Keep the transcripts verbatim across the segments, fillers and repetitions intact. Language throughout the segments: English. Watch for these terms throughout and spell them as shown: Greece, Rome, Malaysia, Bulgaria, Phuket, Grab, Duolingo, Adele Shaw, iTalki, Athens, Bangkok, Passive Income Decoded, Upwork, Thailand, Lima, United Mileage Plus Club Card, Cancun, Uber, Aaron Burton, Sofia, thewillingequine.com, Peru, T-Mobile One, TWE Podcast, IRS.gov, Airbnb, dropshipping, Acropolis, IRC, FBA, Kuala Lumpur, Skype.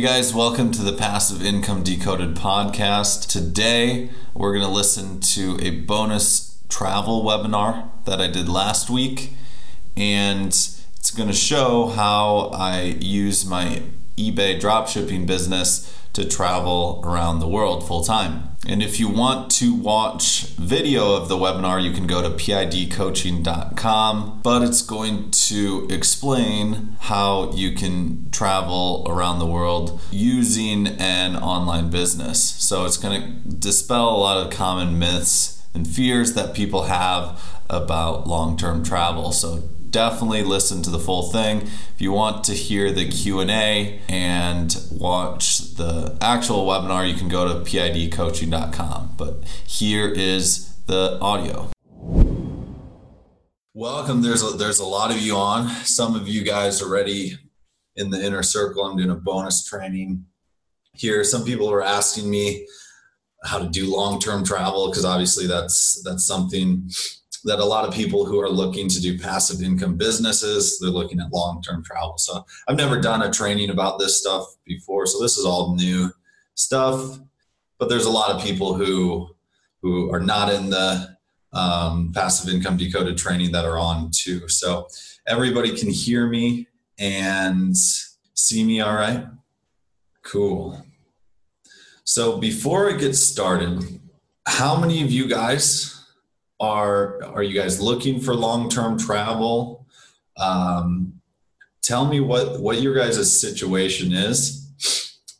Hey guys, welcome to the Passive Income Decoded podcast. Today, we're going to listen to a bonus travel webinar that I did last week, and it's going to show how I use my eBay dropshipping business to travel around the world full time. And if you want to watch video of the webinar, you can go to pid coaching dot com, but it's going to explain how you can travel around the world using an online business. So it's going to dispel a lot of common myths and fears that people have about long-term travel. So definitely listen to the full thing. If you want to hear the Q and A and watch the actual webinar, you can go to pid coaching dot com. But here is the audio. Welcome. There's a, there's a lot of you on. Some of you guys are already in the inner circle. I'm doing a bonus training here. Some people are asking me how to do long-term travel because obviously that's that's something that a lot of people who are looking to do passive income businesses, they're looking at long-term travel. So I've never done a training about this stuff before. So this is all new stuff, but there's a lot of people who, who are not in the um, passive income decoded training that are on too. So everybody can hear me and see me. All right, cool. So before I get started, how many of you guys Are are you guys looking for long-term travel? Um, tell me what, what your guys' situation is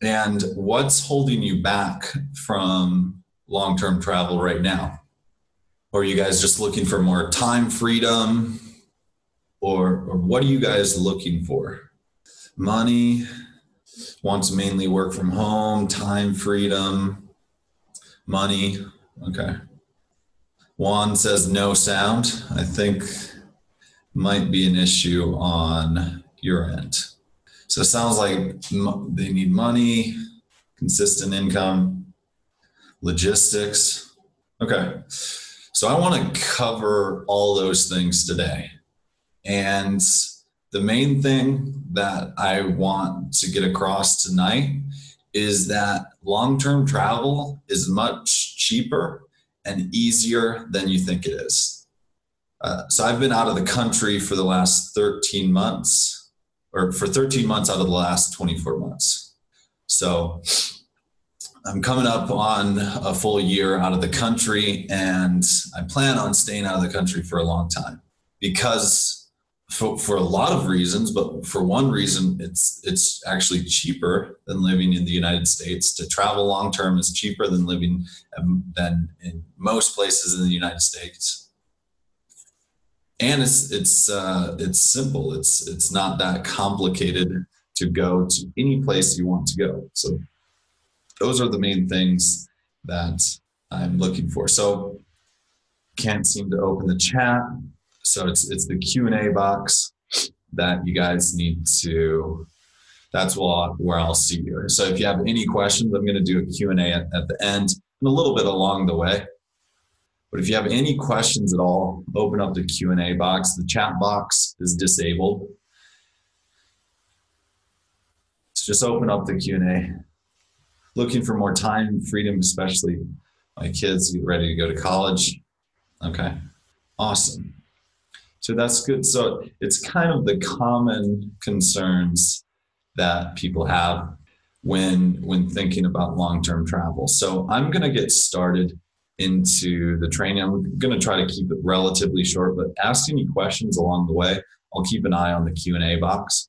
and what's holding you back from long-term travel right now. Or are you guys just looking for more time freedom? Or, or what are you guys looking for? Money, want to mainly work from home, time freedom, money, okay. Juan says no sound. I think might be an issue on your end. So it sounds like they need money, consistent income, logistics. Okay. So I want to cover all those things today. And the main thing that I want to get across tonight is that long-term travel is much cheaper and easier than you think it is. Uh, so I've been out of the country for the last thirteen months, or for thirteen months out of the last twenty-four months. So I'm coming up on a full year out of the country, and I plan on staying out of the country for a long time because for, for a lot of reasons, but for one reason, it's it's actually cheaper than living in the United States. To travel long-term is cheaper than living than in most places in the United States. And it's it's uh, it's simple. It's it's not that complicated to go to any place you want to go. So those are the main things that I'm looking for. So can't seem to open the chat. So it's it's the Q and A box that you guys need to, that's where I'll see you. So if you have any questions, I'm gonna do a Q and A at, at the end and a little bit along the way. But if you have any questions at all, open up the Q and A box. The chat box is disabled. So just open up the Q and A. Looking for more time, freedom, especially my kids get ready to go to college. Okay, awesome. So that's good. So it's kind of the common concerns that people have when, when thinking about long-term travel. So I'm going to get started into the training. I'm going to try to keep it relatively short, but ask any questions along the way. I'll keep an eye on the Q and A box.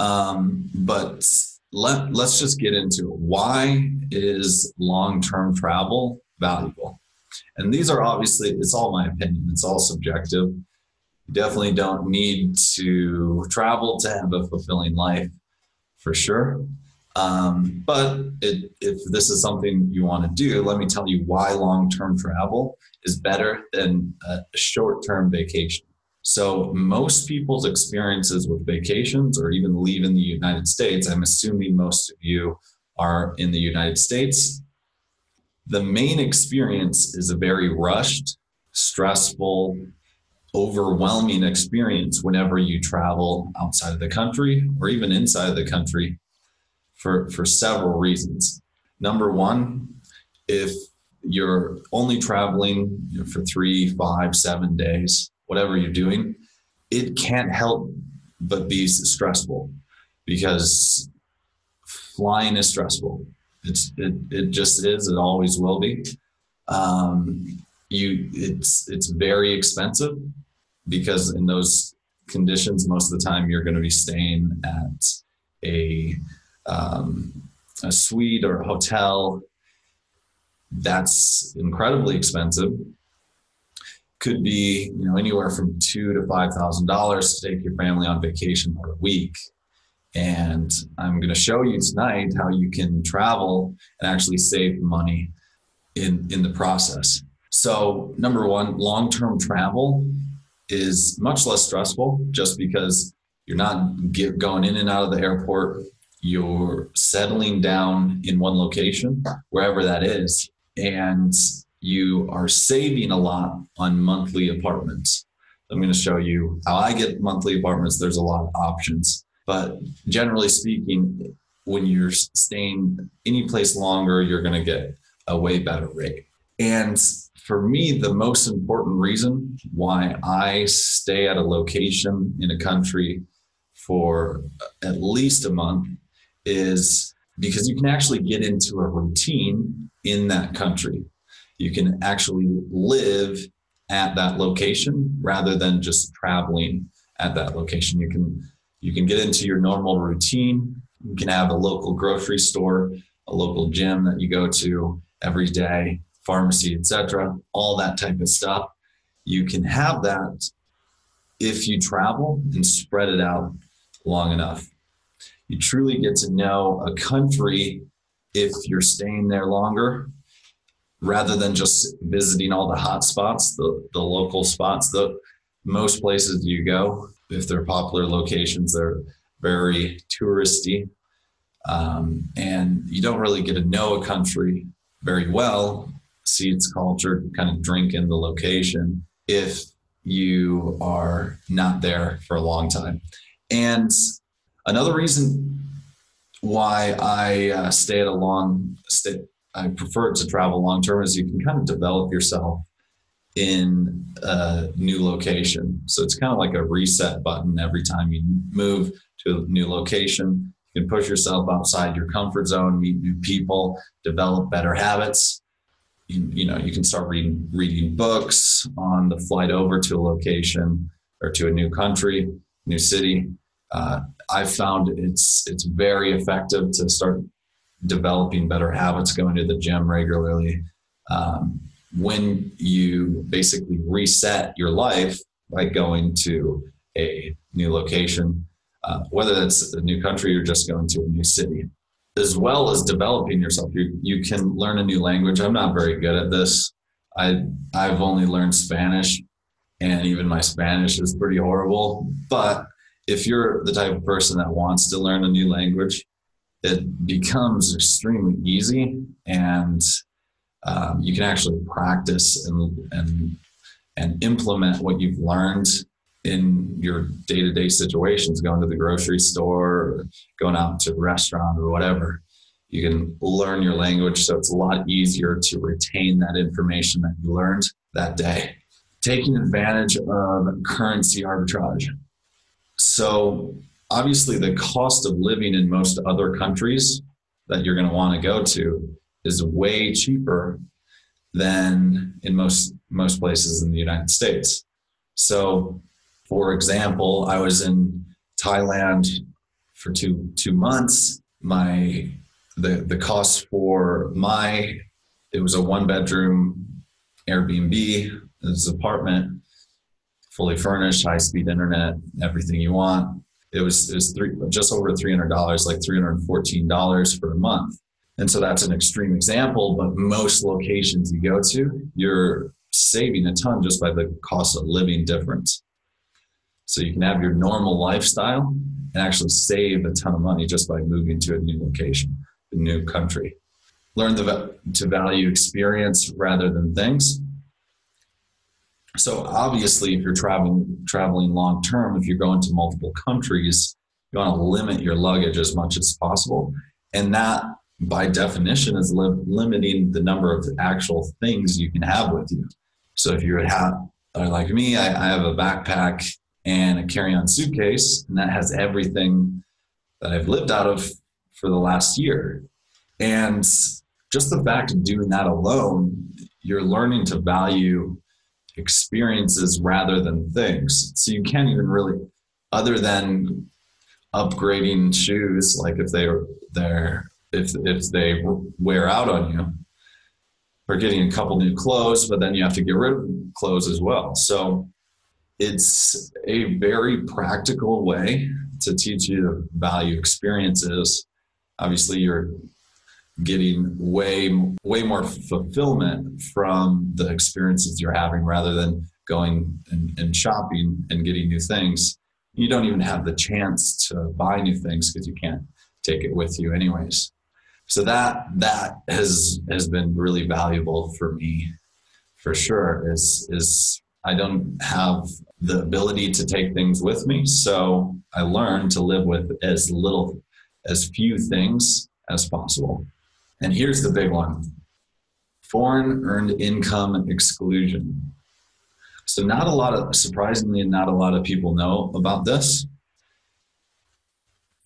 Um, but let, let's just get into it. Why is long-term travel valuable? And these are obviously, it's all my opinion. It's all subjective. Definitely don't need to travel to have a fulfilling life, for sure. Um, but it, if this is something you want to do, let me tell you why long-term travel is better than a short-term vacation. So most people's experiences with vacations or even leaving the United States, I'm assuming most of you are in the United States. The main experience is a very rushed, stressful, overwhelming experience whenever you travel outside of the country or even inside of the country for, for several reasons. Number one, if you're only traveling you know, for three, five, seven days, whatever you're doing, it can't help but be stressful because flying is stressful. It's, it, it just is. It always will be. Um, you, it's, it's very expensive because in those conditions, most of the time you're going to be staying at a, um, a suite or a hotel. That's incredibly expensive. Could be, you know, anywhere from two to five thousand dollars to take your family on vacation for a week. And I'm going to show you tonight how you can travel and actually save money in, in the process. So number one, long-term travel is much less stressful just because you're not get going in and out of the airport. You're settling down in one location, wherever that is, and you are saving a lot on monthly apartments. I'm going to show you how I get monthly apartments. There's a lot of options, but generally speaking, when you're staying any place longer, you're going to get a way better rate. And for me, the most important reason why I stay at a location in a country for at least a month is because you can actually get into a routine in that country. You can actually live at that location rather than just traveling at that location. You can you can get into your normal routine. You can have a local grocery store, a local gym that you go to every day, pharmacy, et cetera, all that type of stuff. You can have that if you travel and spread it out long enough. You truly get to know a country if you're staying there longer, rather than just visiting all the hot spots, the, the local spots. The most places you go, if they're popular locations, they're very touristy. Um, and you don't really get to know a country very well, see its culture, kind of drink in the location if you are not there for a long time. And another reason why I uh, stay at a long stay, I prefer to travel long term, is you can kind of develop yourself in a new location. So it's kind of like a reset button every time you move to a new location. You can push yourself outside your comfort zone, meet new people, develop better habits. You, you know, you can start reading reading books on the flight over to a location or to a new country, new city. Uh, I've found it's it's very effective to start developing better habits, going to the gym regularly. Um, when you basically reset your life by going to a new location, uh, whether that's a new country or just going to a new city, as well as developing yourself. You, you can learn a new language. I'm not very good at this. I, I've only learned Spanish, and even my Spanish is pretty horrible, but if you're the type of person that wants to learn a new language, it becomes extremely easy, and um, you can actually practice and, and and implement what you've learned in your day-to-day situations, going to the grocery store, going out to a restaurant or whatever. You can learn your language, so it's a lot easier to retain that information that you learned that day. Taking advantage of currency arbitrage. So obviously the cost of living in most other countries that you're going to want to go to is way cheaper than in most, most places in the United States. So for example, I was in Thailand for two, two months. My, the, the cost for my, it was a one bedroom Airbnb, this apartment, fully furnished, high-speed internet, everything you want. It was, it was three, just over three hundred dollars, like three hundred fourteen dollars for a month. And so that's an extreme example, but most locations you go to, you're saving a ton just by the cost of living difference. So you can have your normal lifestyle and actually save a ton of money just by moving to a new location, a new country. Learn the, to value experience rather than things. So obviously, if you're traveling traveling long term, if you're going to multiple countries, you want to limit your luggage as much as possible And that, by definition, is li- limiting the number of actual things you can have with you. So if you're like me, I, I have a backpack and a carry-on suitcase, and that has everything that I've lived out of for the last year. And just the fact of doing that alone, you're learning to value experiences rather than things. So you can't even really, other than upgrading shoes, like if they they're if if they wear out on you, or getting a couple new clothes, but then you have to get rid of clothes as well. So it's a very practical way to teach you to value experiences. Obviously, you're getting way, way more fulfillment from the experiences you're having rather than going and, and shopping and getting new things. You don't even have the chance to buy new things because you can't take it with you anyways. So that that has has been really valuable for me, for sure. Is is I don't have the ability to take things with me, so I learned to live with as little, as few things as possible. And here's the big one: foreign earned income exclusion. So not a lot of, surprisingly, not a lot of people know about this.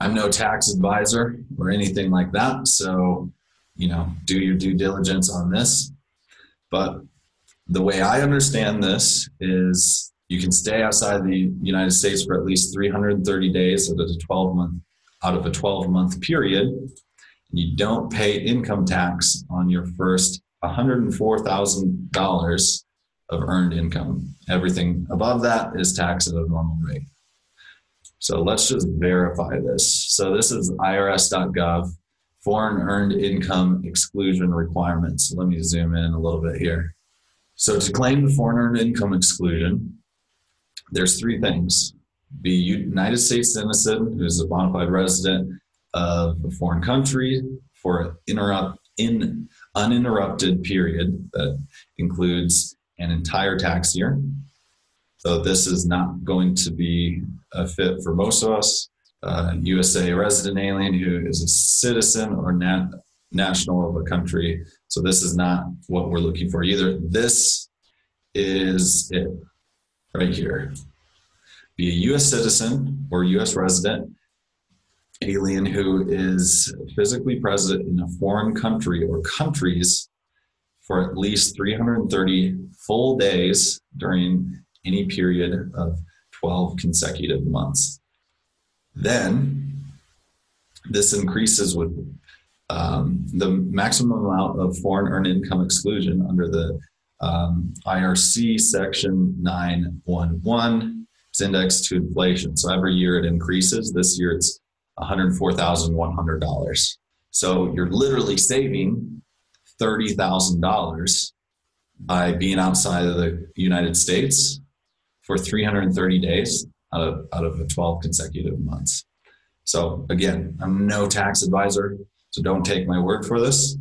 I'm no tax advisor or anything like that. So, you know, do your due diligence on this. But the way I understand this is you can stay outside the United States for at least three hundred thirty days out of a twelve month, out of a twelve month period. And you don't pay income tax on your first one hundred four thousand dollars of earned income. Everything above that is taxed at a normal rate. So let's just verify this. So this is I R S dot gov, foreign earned income exclusion requirements. Let me zoom in a little bit here. So to claim the foreign earned income exclusion, there's three things. Be United States citizen, who's a bona fide resident of a foreign country for an in, uninterrupted period that includes an entire tax year. So this is not going to be a fit for most of us. Uh, U S A resident alien who is a citizen or nat- national of a country. So this is not what we're looking for either. This is it right here. Be a U S citizen or U S resident alien who is physically present in a foreign country or countries for at least three hundred thirty full days during any period of twelve consecutive months. Then this increases with um, the maximum amount of foreign earned income exclusion under the um, I R C section nine eleven is indexed to inflation. So every year it increases. This year it's one hundred four thousand one hundred dollars. So you're literally saving thirty thousand dollars by being outside of the United States for three hundred thirty days out of out of twelve consecutive months. So again, I'm no tax advisor, so don't take my word for this.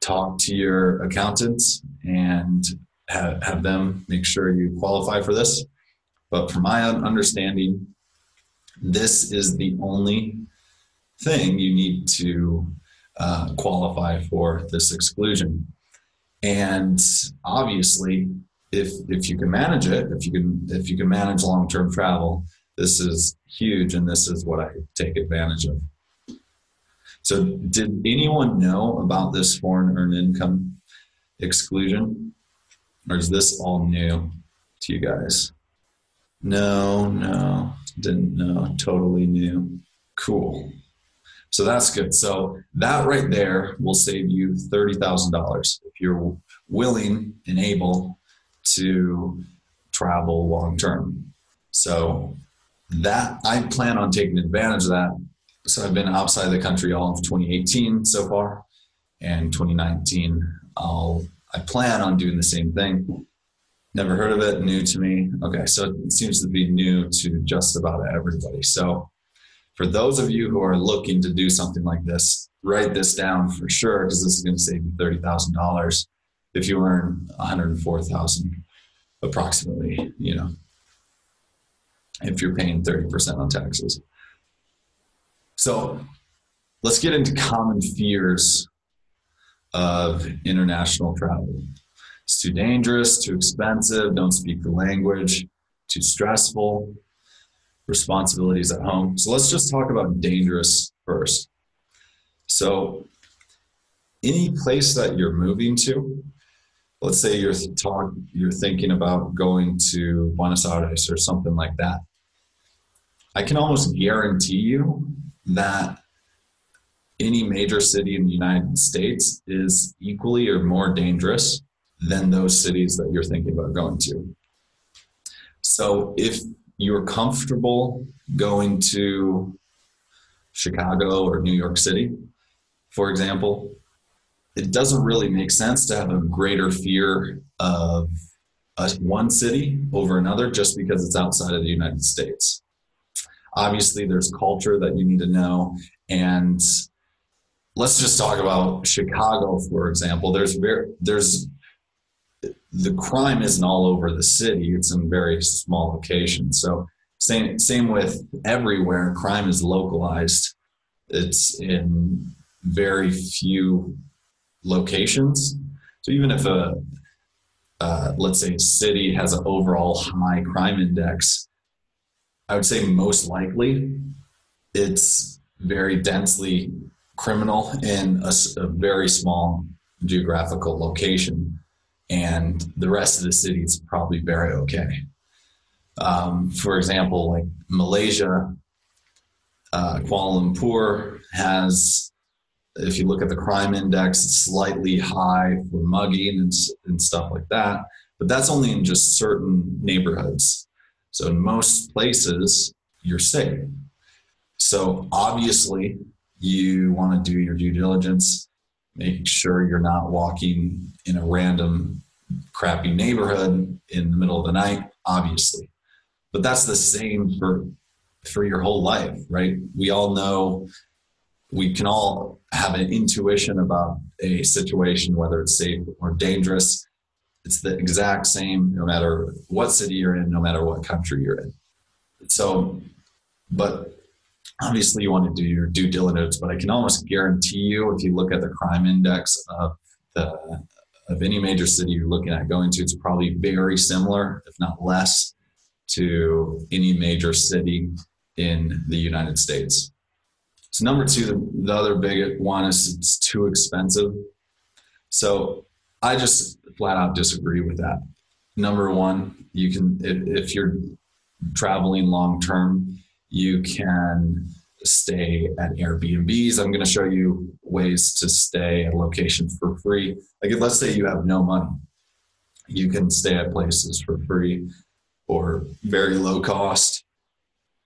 Talk to your accountants and have, have them make sure you qualify for this. But from my own understanding, this is the only thing you need to uh, qualify for this exclusion. And obviously, If if you can manage it, if you can if you can manage long-term travel, this is huge, and this is what I take advantage of. So, did anyone know about this foreign earned income exclusion, or is this all new to you guys? No, no, didn't know. Totally new. Cool. So that's good. So that right there will save you thirty thousand dollars if you're willing and able to travel long-term. So that I plan on taking advantage of that. So I've been outside the country all of twenty eighteen so far, and twenty nineteen, I'll, I plan on doing the same thing. Never heard of it, new to me. Okay, so it seems to be new to just about everybody. So for those of you who are looking to do something like this, write this down for sure, because this is gonna save you thirty thousand dollars. If you earn one hundred four thousand approximately, you know, if you're paying thirty percent on taxes. So let's get into common fears of international travel. It's too dangerous, too expensive, don't speak the language, too stressful, responsibilities at home. So let's just talk about dangerous first. So any place that you're moving to, let's say you're talk, you're thinking about going to Buenos Aires or something like that. I can almost guarantee you that any major city in the United States is equally or more dangerous than those cities that you're thinking about going to. So if you're comfortable going to Chicago or New York City, for example, it doesn't really make sense to have a greater fear of one city over another just because it's outside of the United States. Obviously, there's culture that you need to know. And let's just talk about Chicago, for example. There's very, there's the crime isn't all over the city. It's in very small locations. So same, same with everywhere. Crime is localized. It's in very few locations. So even if a, uh, let's say a city has an overall high crime index, I would say most likely it's very densely criminal in a, a very small geographical location. And the rest of the city is probably very okay. Um, for example, like Malaysia, uh, Kuala Lumpur has, if you look at the crime index, it's slightly high for mugging and, and stuff like that. But that's only in just certain neighborhoods. So in most places, you're safe. So obviously, you want to do your due diligence. Make sure you're not walking in a random crappy neighborhood in the middle of the night, obviously. But that's the same for, for your whole life, right? We all know, we can all have an intuition about a situation, whether it's safe or dangerous. It's the exact same no matter what city you're in, no matter what country you're in. So, but obviously you want to do your due diligence, but I can almost guarantee you if you look at the crime index of the of any major city you're looking at going to, it's probably very similar, if not less, to any major city in the United States. So number two, the, the other big one is it's too expensive. So I just flat out disagree with that. Number one, you can, if, if you're traveling long-term, you can stay at Airbnbs. I'm going to show you ways to stay at locations for free. Like if, let's say you have no money, you can stay at places for free or very low cost.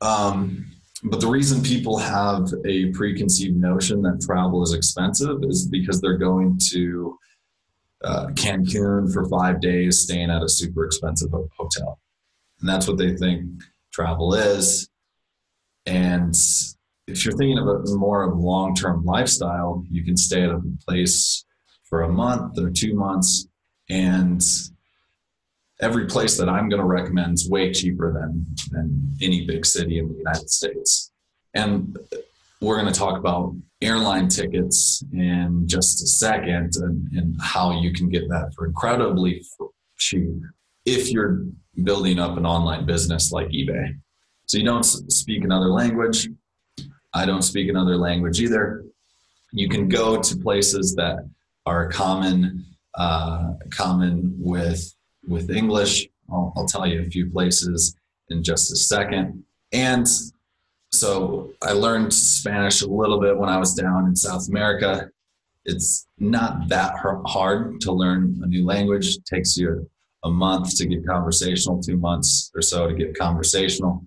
Um, But the reason people have a preconceived notion that travel is expensive is because they're going to uh, Cancun for five days, staying at a super expensive hotel. And that's what they think travel is. And if you're thinking about more of a long-term lifestyle, you can stay at a place for a month or two months. And every place that I'm going to recommend is way cheaper than, than any big city in the United States. And we're going to talk about airline tickets in just a second and, and how you can get that for incredibly cheap if you're building up an online business like eBay. So you don't speak another language. I don't speak another language either. You can go to places that are common, uh, common with with English. I'll, I'll tell you a few places in just a second. And so I learned Spanish a little bit when I was down in South America. It's not that hard to learn a new language. It takes you a month to get conversational, two months or so to get conversational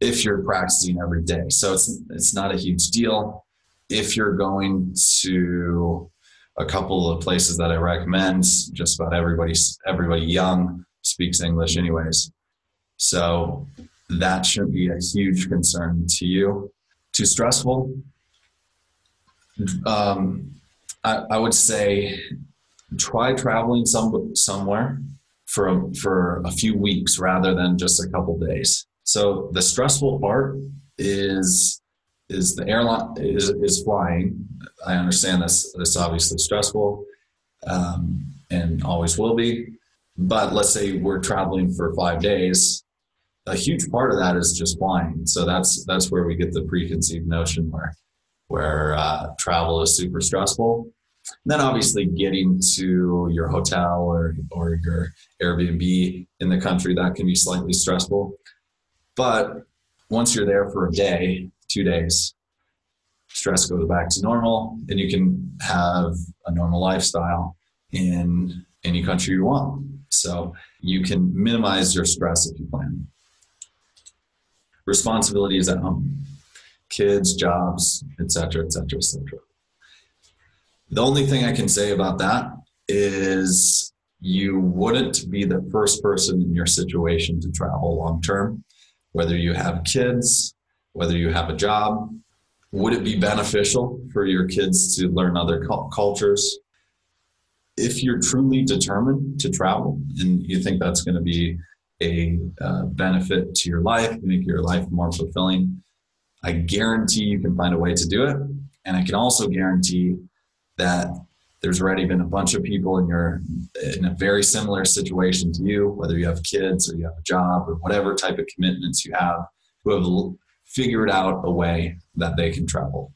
if you're practicing every day. So it's it's not a huge deal. If you're going to a couple of places that I recommend, just about everybody, everybody young speaks English anyways. So that shouldn't be a huge concern to you. Too stressful? Um, I, I would say try traveling some, somewhere for a, for a few weeks rather than just a couple days. So the stressful part is is the airline is, is flying. I understand that's, that's obviously stressful um, and always will be. But let's say we're traveling for five days. A huge part of that is just flying. So that's that's where we get the preconceived notion where where uh, travel is super stressful. And then obviously getting to your hotel or or your Airbnb in the country, that can be slightly stressful. But once you're there for a day, two days, stress goes back to normal, and you can have a normal lifestyle in any country you want. So you can minimize your stress if you plan. Responsibilities at home, kids, jobs, et cetera, et cetera, et cetera. The only thing I can say about that is you wouldn't be the first person in your situation to travel long-term, whether you have kids, whether you have a job. Would it be beneficial for your kids to learn other cultures? If you're truly determined to travel and you think that's going to be a uh, benefit to your life, make your life more fulfilling, I guarantee you can find a way to do it. And I can also guarantee that there's already been a bunch of people in your in a very similar situation to you, whether you have kids or you have a job or whatever type of commitments you have, who have figured out a way that they can travel.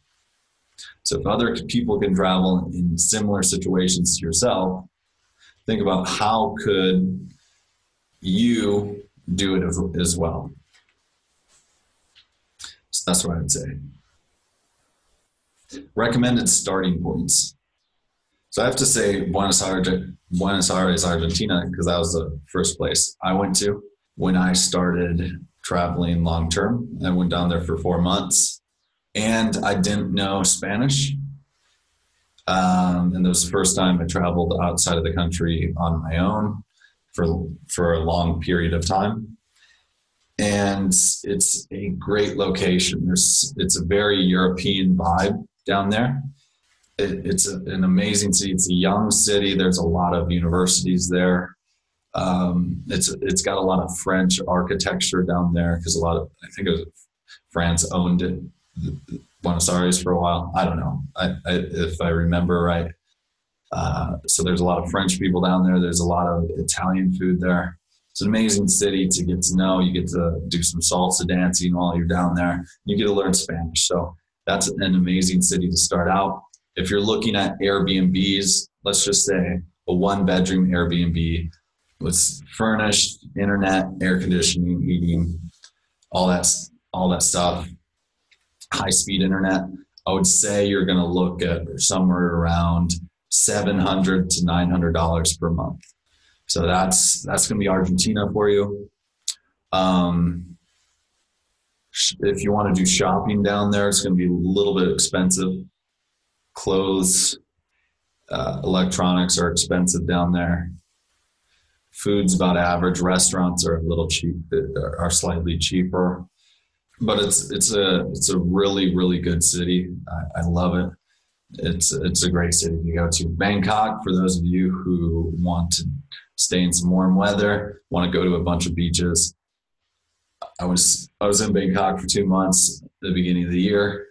So if other people can travel in similar situations to yourself, think about how could you do it as well. So that's what I would say. Recommended starting points. So I have to say Buenos Aires, Buenos Aires, Argentina, because that was the first place I went to when I started traveling long-term. I went down there for four months. And I didn't know Spanish. Um, and that was the first time I traveled outside of the country on my own for, for a long period of time. And it's a great location. There's, it's a very European vibe down there. It, it's a, an amazing city. It's a young city. There's a lot of universities there. Um, it's, it's got a lot of French architecture down there because a lot of, I think it was France owned it. Buenos Aires for a while. I don't know I, I, if I remember right. Uh, so there's a lot of French people down there. There's a lot of Italian food there. It's an amazing city to get to know. You get to do some salsa dancing while you're down there. You get to learn Spanish. So that's an amazing city to start out. If you're looking at Airbnbs, let's just say a one-bedroom Airbnb with furnished, internet, air conditioning, heating, all that, all that stuff. High-speed internet, I would say you're going to look at somewhere around seven hundred to nine hundred dollars per month. So that's that's going to be Argentina for you. Um, if you want to do shopping down there, it's going to be a little bit expensive. Clothes, uh, electronics are expensive down there. Food's about average. Restaurants are a little cheap, are slightly cheaper. But it's it's a it's a really really good city. I, I love it. It's it's a great city to go to. Bangkok, for those of you who want to stay in some warm weather, want to go to a bunch of beaches. I was I was in Bangkok for two months at the beginning of the year,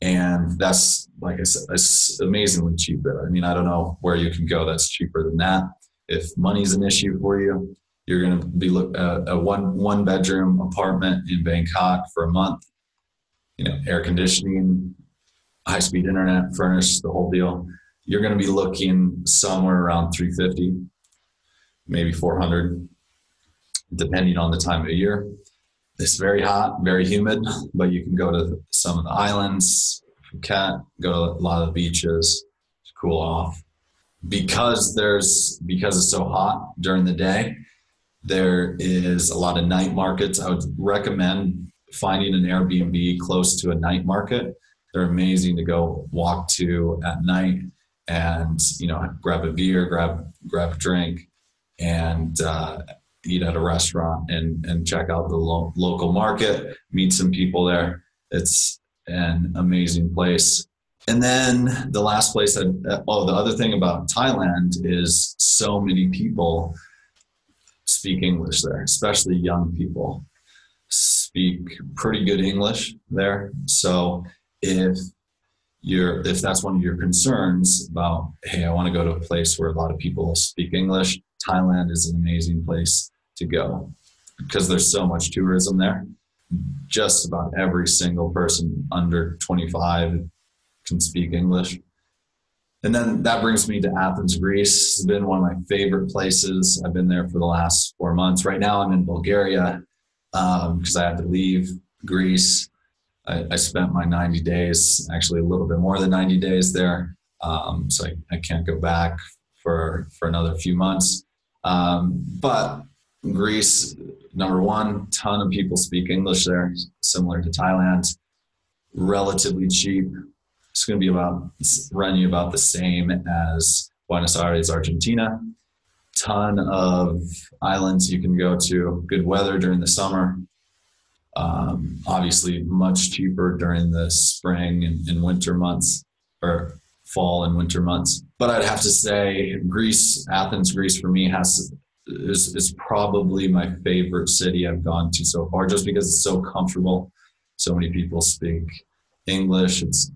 and that's like I said, it's amazingly cheap there. I mean, I don't know where you can go that's cheaper than that. If money's an issue for you, you're going to be look uh, a one one bedroom apartment in Bangkok for a month. You know, air conditioning, high speed internet, furnished, the whole deal. You're going to be looking somewhere around three fifty, maybe four hundred, depending on the time of year. It's very hot, very humid, but you can go to some of the islands, Phuket, go to a lot of the beaches to cool off. Because there's because it's so hot during the day, there is a lot of night markets. I would recommend finding an Airbnb close to a night market. They're amazing to go walk to at night and, you know, grab a beer, grab grab a drink, and uh, eat at a restaurant and, and check out the lo- local market, meet some people there. It's an amazing place. And then the last place, I, oh, the other thing about Thailand is so many people speak English there, especially young people speak pretty good English there. So if you're, if that's one of your concerns about, hey, I want to go to a place where a lot of people speak English, Thailand is an amazing place to go because there's so much tourism there. Just about every single person under twenty-five can speak English. And then that brings me to Athens, Greece. It's been one of my favorite places. I've been there for the last four months. Right now I'm in Bulgaria because um, I had to leave Greece. I, I spent my ninety days, actually a little bit more than ninety days there. Um, so I, I can't go back for, for another few months. Um, but Greece, number one, ton of people speak English there, similar to Thailand, relatively cheap. It's going to be about run you about the same as Buenos Aires, Argentina. Ton of islands you can go to. Good weather during the summer. Um, obviously, much cheaper during the spring and, and winter months, or fall and winter months. But I'd have to say, Greece, Athens, Greece, for me has is is probably my favorite city I've gone to so far, just because it's so comfortable. So many people speak English. It's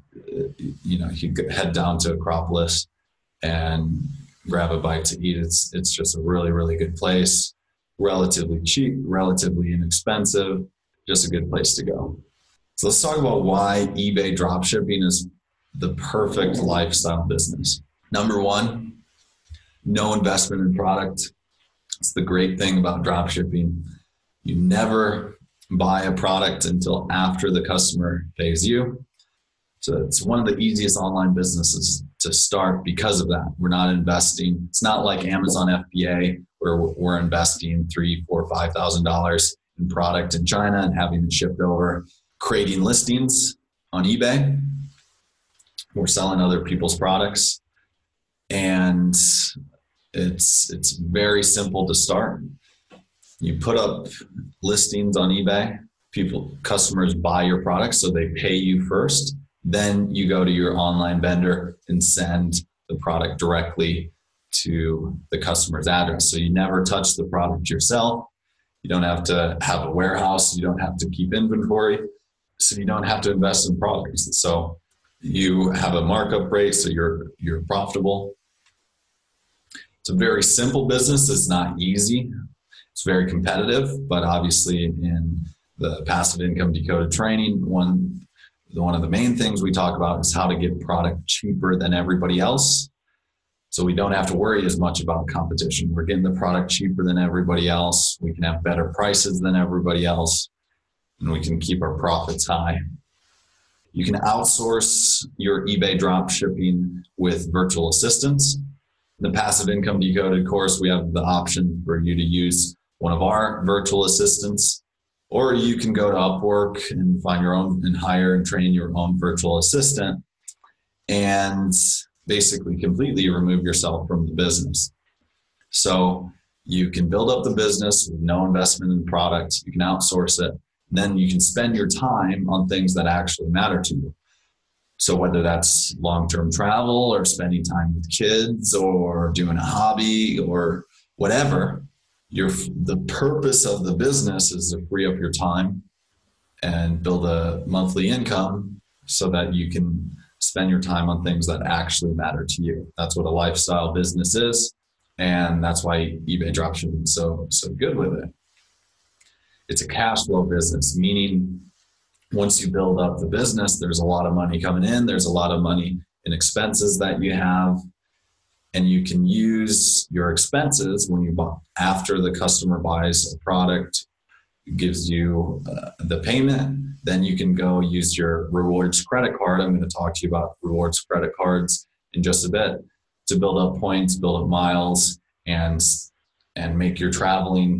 you know, you head down to Acropolis and grab a bite to eat. It's it's just a really, really good place. Relatively cheap, relatively inexpensive, just a good place to go. So let's talk about why eBay dropshipping is the perfect lifestyle business. Number one, no investment in product. It's the great thing about dropshipping. You never buy a product until after the customer pays you. So it's one of the easiest online businesses to start because of that. We're not investing. It's not like Amazon F B A where we're investing three, four, five thousand dollars in product in China and having it shipped over, creating listings on eBay. We're selling other people's products, and it's it's very simple to start. You put up listings on eBay. People, customers buy your products, so they pay you first. Then you go to your online vendor and send the product directly to the customer's address. So you never touch the product yourself. You don't have to have a warehouse. You don't have to keep inventory. So you don't have to invest in products. So you have a markup rate, so you're you're profitable. It's a very simple business. It's not easy. It's very competitive, but obviously in the Passive Income Decoded training, one One of the main things we talk about is how to get product cheaper than everybody else. So we don't have to worry as much about competition. We're getting the product cheaper than everybody else. We can have better prices than everybody else, and we can keep our profits high. You can outsource your eBay drop shipping with virtual assistants. In the Passive Income Decoded course, we have the option for you to use one of our virtual assistants. Or you can go to Upwork and find your own and hire and train your own virtual assistant and basically completely remove yourself from the business. So you can build up the business with no investment in product. You can outsource it. Then you can spend your time on things that actually matter to you. So whether that's long-term travel or spending time with kids or doing a hobby or whatever, Your, the purpose of the business is to free up your time and build a monthly income so that you can spend your time on things that actually matter to you. That's what a lifestyle business is, and that's why eBay dropshipping is so, so good with it. It's a cash flow business, meaning once you build up the business, there's a lot of money coming in, there's a lot of money in expenses that you have. And you can use your expenses when you buy, after the customer buys a product, gives you uh, the payment, then you can go use your rewards credit card. I'm going to talk to you about rewards credit cards in just a bit to build up points, build up miles, and and make your traveling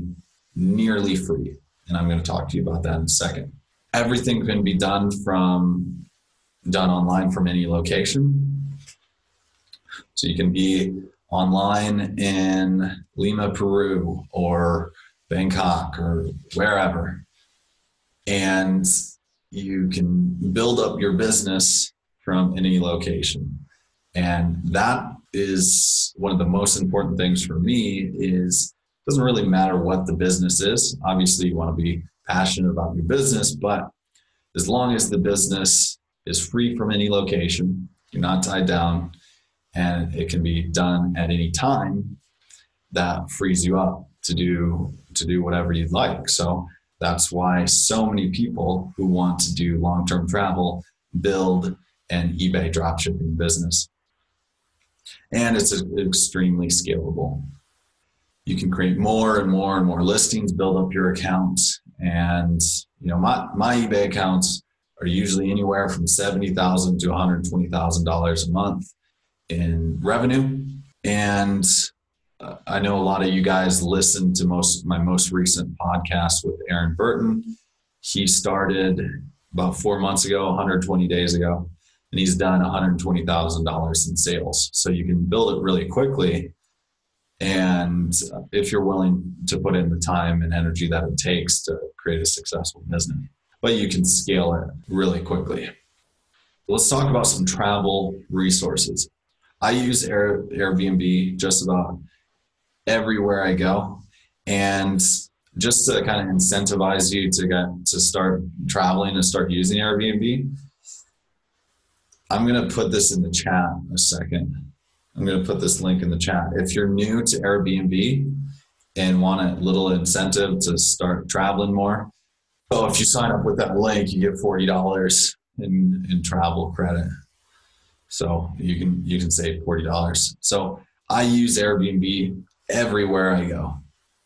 nearly free. And I'm going to talk to you about that in a second. Everything can be done from done online from any location. So you can be online in Lima, Peru, or Bangkok, or wherever. And you can build up your business from any location. And that is one of the most important things for me is it doesn't really matter what the business is. Obviously, you want to be passionate about your business, but as long as the business is free from any location. You're not tied down, and it can be done at any time. That frees you up to do to do whatever you'd like. So that's why so many people who want to do long-term travel build an eBay dropshipping business. And it's extremely scalable. You can create more and more and more listings, build up your account. And you know, my, my eBay accounts are usually anywhere from seventy thousand dollars to one hundred twenty thousand dollars a month in revenue. And I know a lot of you guys listen to most my most recent podcast with Aaron Burton. He started about four months ago, one hundred twenty days ago, and he's done one hundred twenty thousand dollars in sales. So you can build it really quickly. And if you're willing to put in the time and energy that it takes to create a successful business, but you can scale it really quickly. Let's talk about some travel resources. I use Air, Airbnb just about everywhere I go. And just to kind of incentivize you to get to start traveling and start using Airbnb, I'm going to put this in the chat in a second. I'm going to put this link in the chat. If you're new to Airbnb and want a little incentive to start traveling more, so if you sign up with that link, you get forty dollars in, in travel credit. So you can you can save forty dollars. So I use Airbnb everywhere I go.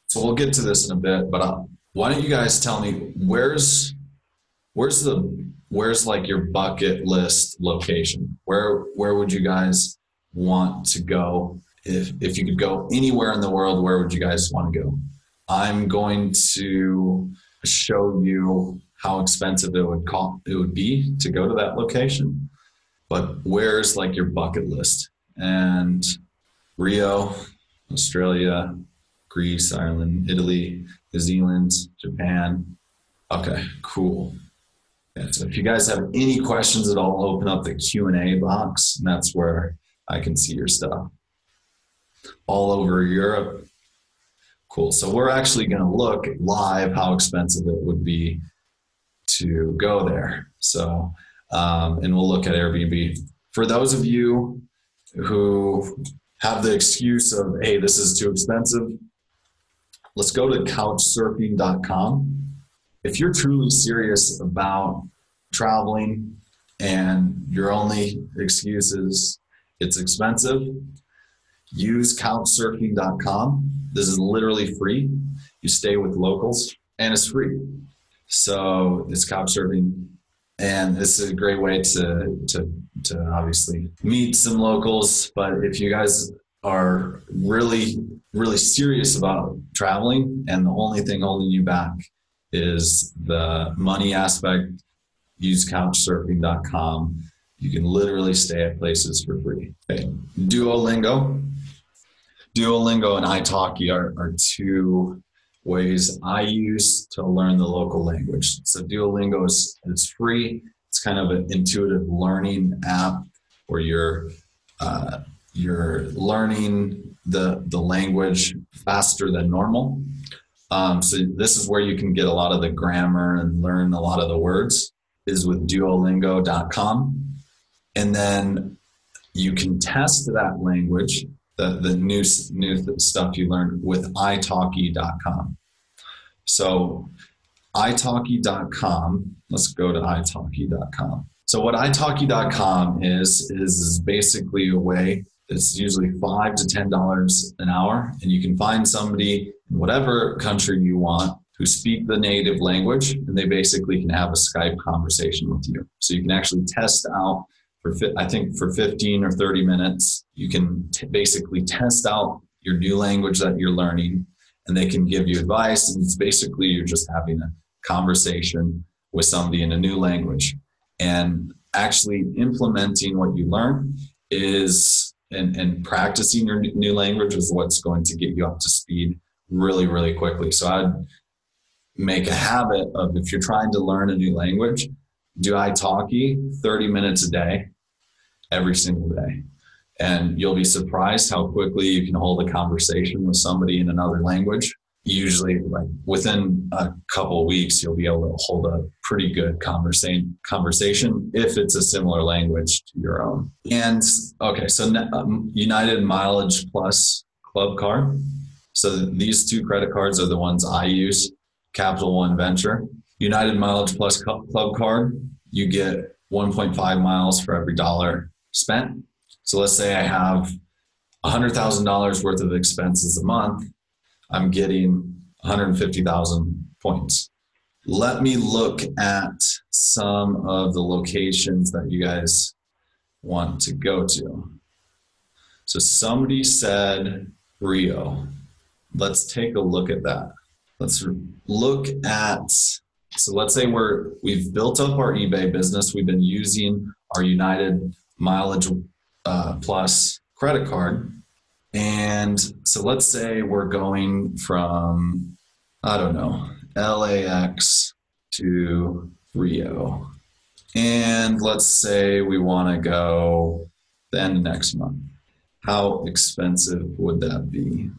So we'll get to this in a bit, but I'll, why don't you guys tell me where's where's the where's like your bucket list location? Where where would you guys want to go? If if you could go anywhere in the world, where would you guys want to go? I'm going to show you how expensive it would cost, it would be to go to that location. But where's like your bucket list? And Rio, Australia, Greece, Ireland, Italy, New Zealand, Japan. Okay, cool. And so if you guys have any questions at all, open up the Q and A box, and that's where I can see your stuff. All over Europe. Cool. So we're actually going to look live how expensive it would be to go there. So Um, and we'll look at Airbnb. For those of you who have the excuse of, hey, this is too expensive, let's go to couch surfing dot com. If you're truly serious about traveling and your only excuse is it's expensive, use couch surfing dot com. This is literally free. You stay with locals and it's free. So it's couchsurfing. And this is a great way to, to to obviously meet some locals. But if you guys are really, really serious about traveling and the only thing holding you back is the money aspect, use couch surfing dot com. You can literally stay at places for free. Okay. Duolingo. Duolingo and iTalki are, are two ways I use to learn the local language. So Duolingo is it's free. It's kind of an intuitive learning app where you're uh, you're learning the the language faster than normal. Um, so this is where you can get a lot of the grammar and learn a lot of the words is with duolingo dot com, and then you can test that language. The, the new new stuff you learned with i talki dot com. So i talki dot com, let's go to i talki dot com. So what i talki dot com is, is, is basically a way that's usually five to ten dollars an hour, and you can find somebody in whatever country you want who speak the native language, and they basically can have a Skype conversation with you. So you can actually test out For I think for fifteen or thirty minutes, you can t- basically test out your new language that you're learning, and they can give you advice. And it's basically you're just having a conversation with somebody in a new language. And actually implementing what you learn is and, and practicing your new language is what's going to get you up to speed really, really quickly. So I'd make a habit of, if you're trying to learn a new language, do iTalki thirty minutes a day, every single day. And you'll be surprised how quickly you can hold a conversation with somebody in another language usually like within a couple of weeks, you'll be able to hold a pretty good conversa- conversation if it's a similar language to your own. And okay, so um, United Mileage Plus Club Card. So these two credit cards are the ones I use, Capital One Venture. United Mileage Plus Club Card, you get one point five miles for every dollar spent. So let's say I have one hundred thousand dollars worth of expenses a month. I'm getting one hundred fifty thousand points. Let me look at some of the locations that you guys want to go to. So somebody said Rio. Let's take a look at that. Let's look at, so let's say we're, we've built up our eBay business. We've been using our United Mileage uh, Plus credit card. And so let's say we're going from, I don't know, L A X to Rio. And let's say we want to go then next month. How expensive would that be?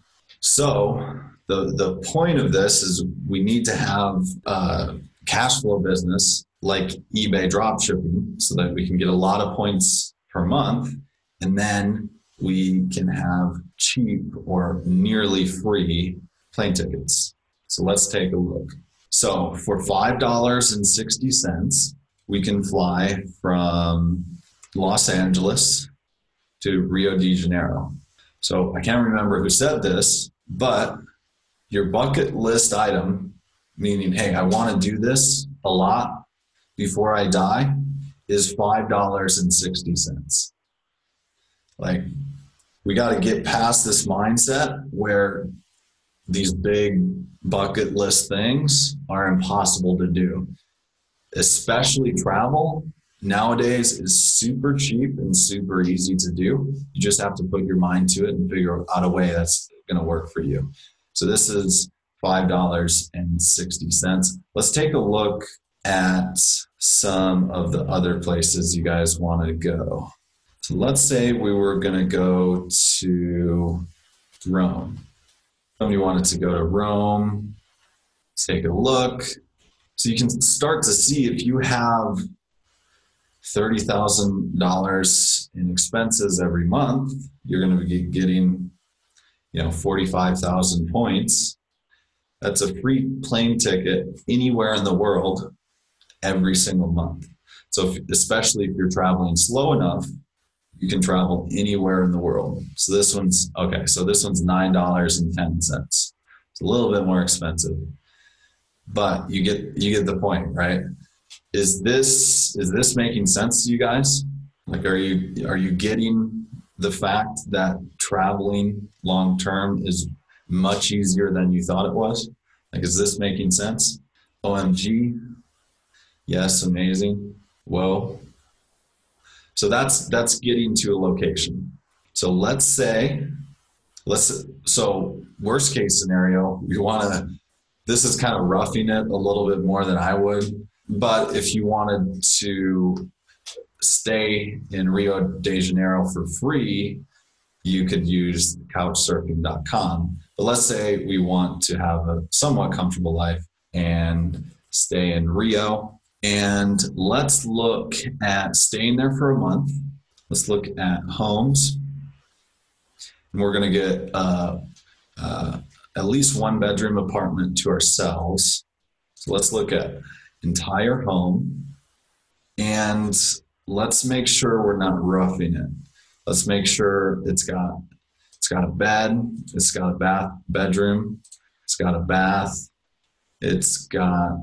So the, the point of this is we need to have a cash flow business like eBay dropshipping so that we can get a lot of points per month, and then we can have cheap or nearly free plane tickets. So let's take a look. So for five dollars and sixty cents, we can fly from Los Angeles to Rio de Janeiro. So I can't remember who said this, but your bucket list item, meaning, hey, I want to do this a lot before I die, is five dollars and sixty cents. Like, we got to get past this mindset where these big bucket list things are impossible to do. Especially travel nowadays is super cheap and super easy to do. You just have to put your mind to it and figure out a way that's going to work for you. So this is five dollars and sixty cents. Let's take a look at some of the other places you guys want to go. So let's say we were going to go to Rome. Somebody wanted to go to Rome. Let's take a look. So you can start to see if you have thirty thousand dollars in expenses every month, you're going to be getting, you know, forty-five thousand points. That's a free plane ticket anywhere in the world every single month. So if, especially if you're traveling slow enough, you can travel anywhere in the world. So this one's, okay, so this one's nine dollars and ten cents. It's a little bit more expensive, but you get you get the point, right? Is this is this making sense to you guys? Like, are you are you getting the fact that traveling long-term is much easier than you thought it was? Like, is this making sense? O M G, yes, amazing, whoa. So that's that's getting to a location. So let's say, let's so worst case scenario, we want to, this is kind of roughing it a little bit more than I would, but if you wanted to stay in Rio de Janeiro for free, you could use couch surfing dot com. But let's say we want to have a somewhat comfortable life and stay in Rio. And let's look at staying there for a month. Let's look at homes. And we're going to get uh, uh, at least one bedroom apartment to ourselves. So let's look at entire home. And let's make sure we're not roughing it. Let's make sure it's got it's got a bed, it's got a bath bedroom, it's got a bath, it's got...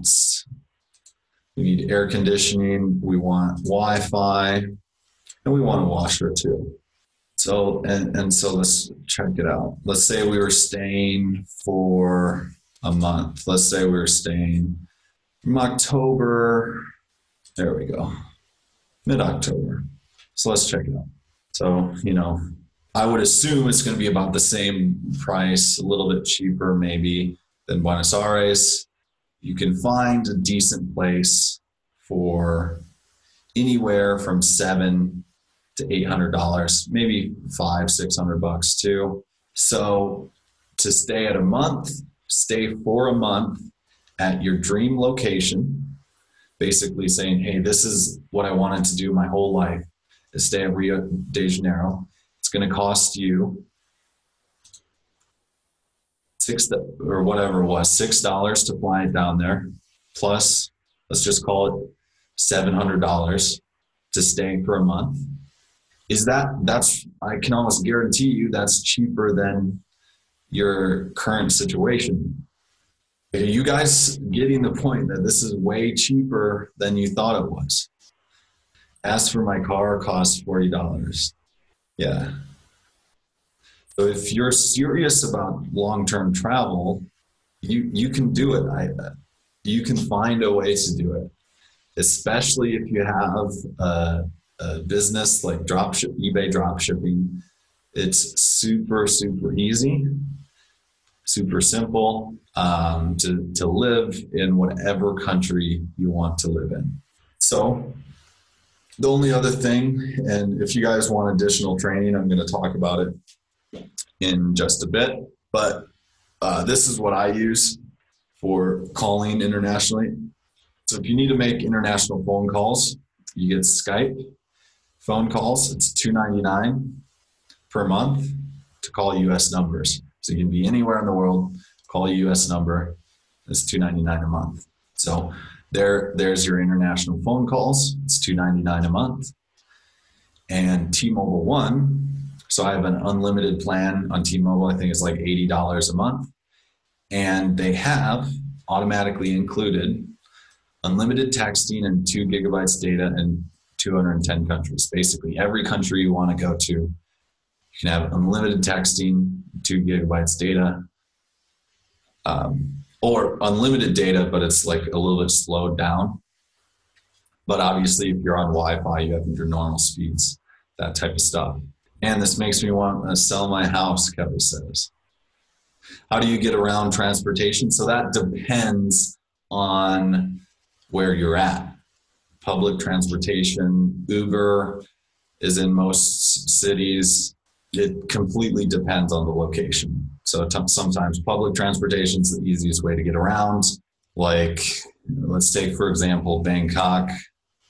We need air conditioning, we want Wi-Fi, and we want a washer too. So, and, and so let's check it out. Let's say we were staying for a month. Let's say we were staying from October, there we go, mid-October. So let's check it out. So, you know, I would assume it's going to be about the same price, a little bit cheaper maybe than Buenos Aires. You can find a decent place for anywhere from seven to eight hundred dollars, maybe five, six hundred bucks too. So to stay at a month, stay for a month at your dream location, basically saying, hey, this is what I wanted to do my whole life, is stay at Rio de Janeiro. It's going to cost you six or whatever it was, six dollars to fly down there, plus let's just call it seven hundred dollars to stay for a month. Is that, that's, I can almost guarantee you that's cheaper than your current situation. Are you guys getting the point that this is way cheaper than you thought it was? As for my car, costs forty dollars. Yeah. So if you're serious about long-term travel, you, you can do it. I, you can find a way to do it, especially if you have a, a business like dropship, eBay dropshipping. It's super, super easy, super simple um, to, to live in whatever country you want to live in. So the only other thing, and if you guys want additional training, I'm going to talk about it in just a bit, but uh, this is what I use for calling internationally. So if you need to make international phone calls, you get Skype phone calls. It's two ninety-nine per month to call U S numbers. So you can be anywhere in the world, call a U S number. It's two ninety-nine a month. So there, there's your international phone calls. It's two ninety-nine a month. And T-Mobile One, so I have an unlimited plan on T-Mobile. I think it's like eighty dollars a month. And they have automatically included unlimited texting and two gigabytes data in two hundred ten countries. Basically, every country you want to go to, you can have unlimited texting, two gigabytes data, um, or unlimited data, but it's like a little bit slowed down. But obviously, if you're on Wi-Fi, you have your normal speeds, that type of stuff. And this makes me want to sell my house, Kelly says. How do you get around transportation? So that depends on where you're at. Public transportation, Uber is in most cities. It completely depends on the location. So t- sometimes public transportation is the easiest way to get around. Like, let's take, for example, Bangkok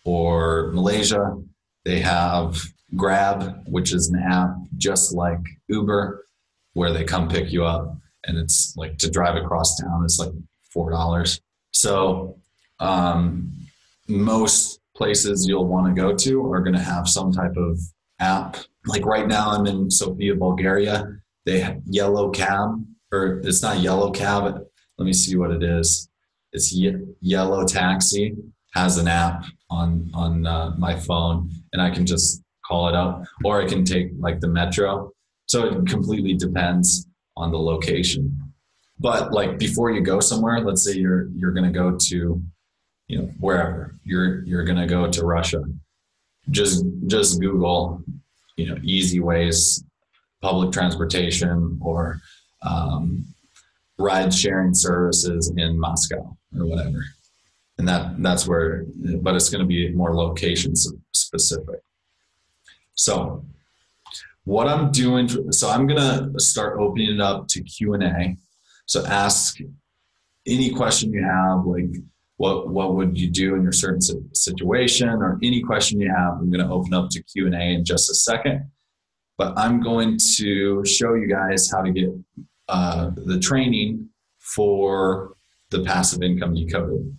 or Malaysia. They have Grab, which is an app just like Uber, where they come pick you up, and it's like to drive across town, it's like four dollars. So um, most places you'll want to go to are going to have some type of app. Like right now I'm in Sofia, Bulgaria. They have Yellow Cab, or it's not Yellow Cab. Let me see what it is. It's Ye- Yellow Taxi has an app on, on uh, my phone, and I can just call it up, or I can take like the metro. So it completely depends on the location. But like before you go somewhere, let's say you're you're going to go to, you know, wherever you're you're going to go to Russia, just just Google, you know, easy ways, public transportation, or um, ride sharing services in Moscow or whatever, and that that's where. But it's going to be more location specific. So what I'm doing, so I'm going to start opening it up to Q and A. So ask any question you have, like what what would you do in your certain situation, or any question you have. I'm going to open up to Q and A in just a second. But I'm going to show you guys how to get uh, the training for the Passive Income Decoded.